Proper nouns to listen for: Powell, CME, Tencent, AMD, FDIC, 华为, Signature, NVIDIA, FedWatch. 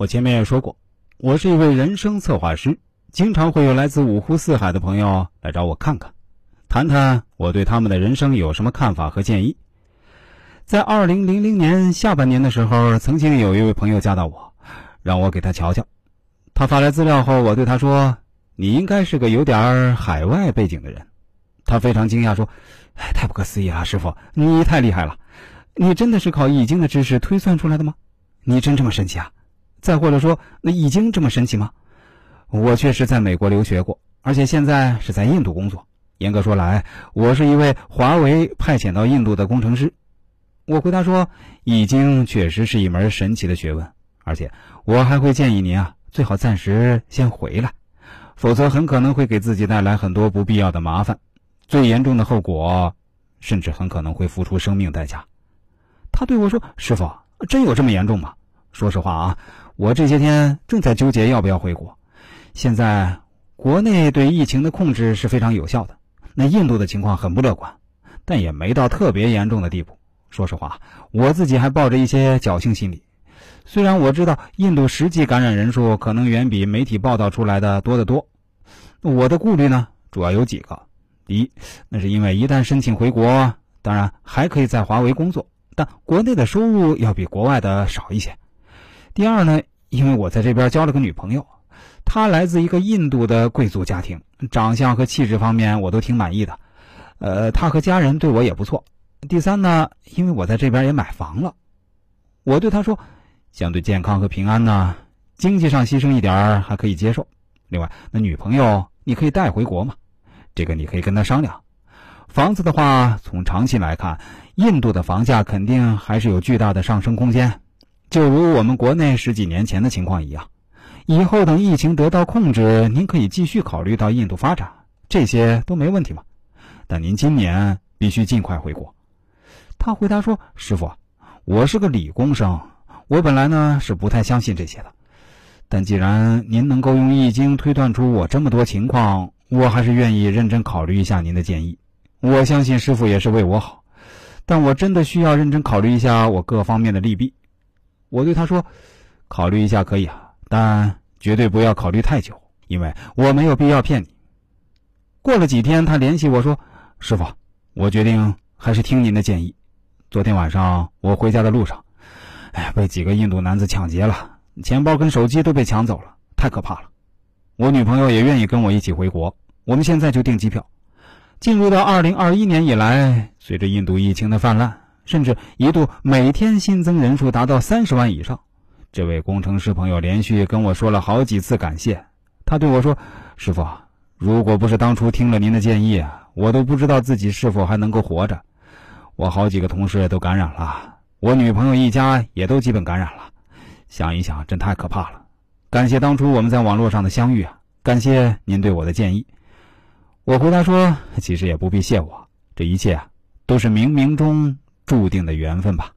我前面也说过，我是一位人生策划师，经常会有来自五湖四海的朋友来找我看看，谈谈我对他们的人生有什么看法和建议。在2000年下半年的时候，曾经有一位朋友加到我，让我给他瞧瞧。他发来资料后，我对他说，你应该是个有点海外背景的人。他非常惊讶说，哎，太不可思议了，师傅，你太厉害了，你真的是靠易经的知识推算出来的吗？你真这么神奇啊？再或者说，那易经这么神奇吗？我确实在美国留学过，而且现在是在印度工作。严格说来，我是一位华为派遣到印度的工程师。我回答说，易经确实是一门神奇的学问，而且我还会建议您啊，最好暂时先回来，否则很可能会给自己带来很多不必要的麻烦，最严重的后果甚至很可能会付出生命代价。他对我说，师傅，真有这么严重吗？说实话啊，我这些天正在纠结要不要回国。现在国内对疫情的控制是非常有效的，那印度的情况很不乐观，但也没到特别严重的地步。说实话，我自己还抱着一些侥幸心理。虽然我知道印度实际感染人数可能远比媒体报道出来的多得多，我的顾虑呢主要有几个。第一，那是因为一旦申请回国，当然还可以在华为工作，但国内的收入要比国外的少一些。第二呢，因为我在这边交了个女朋友，她来自一个印度的贵族家庭，长相和气质方面我都挺满意的，她和家人对我也不错。第三呢，因为我在这边也买房了。我对她说，相对健康和平安呢，经济上牺牲一点还可以接受。另外，那女朋友你可以带回国嘛，这个你可以跟她商量。房子的话，从长期来看，印度的房价肯定还是有巨大的上升空间。就如我们国内十几年前的情况一样，以后等疫情得到控制，您可以继续考虑到印度发展，这些都没问题嘛。但您今年必须尽快回国。他回答说，师傅，我是个理工生，我本来呢是不太相信这些的，但既然您能够用易经推断出我这么多情况，我还是愿意认真考虑一下您的建议。我相信师傅也是为我好，但我真的需要认真考虑一下我各方面的利弊。我对他说，考虑一下可以啊，但绝对不要考虑太久，因为我没有必要骗你。过了几天，他联系我说，师傅，我决定还是听您的建议。昨天晚上我回家的路上，哎，被几个印度男子抢劫了，钱包跟手机都被抢走了，太可怕了。我女朋友也愿意跟我一起回国，我们现在就订机票。进入到2021年以来，随着印度疫情的泛滥，甚至一度每天新增人数达到30万以上。这位工程师朋友连续跟我说了好几次感谢。他对我说，师傅，如果不是当初听了您的建议，我都不知道自己是否还能够活着。我好几个同事都感染了，我女朋友一家也都基本感染了。想一想，真太可怕了。感谢当初我们在网络上的相遇啊，感谢您对我的建议。我回答说，其实也不必谢我，这一切啊，都是冥冥中注定的缘分吧。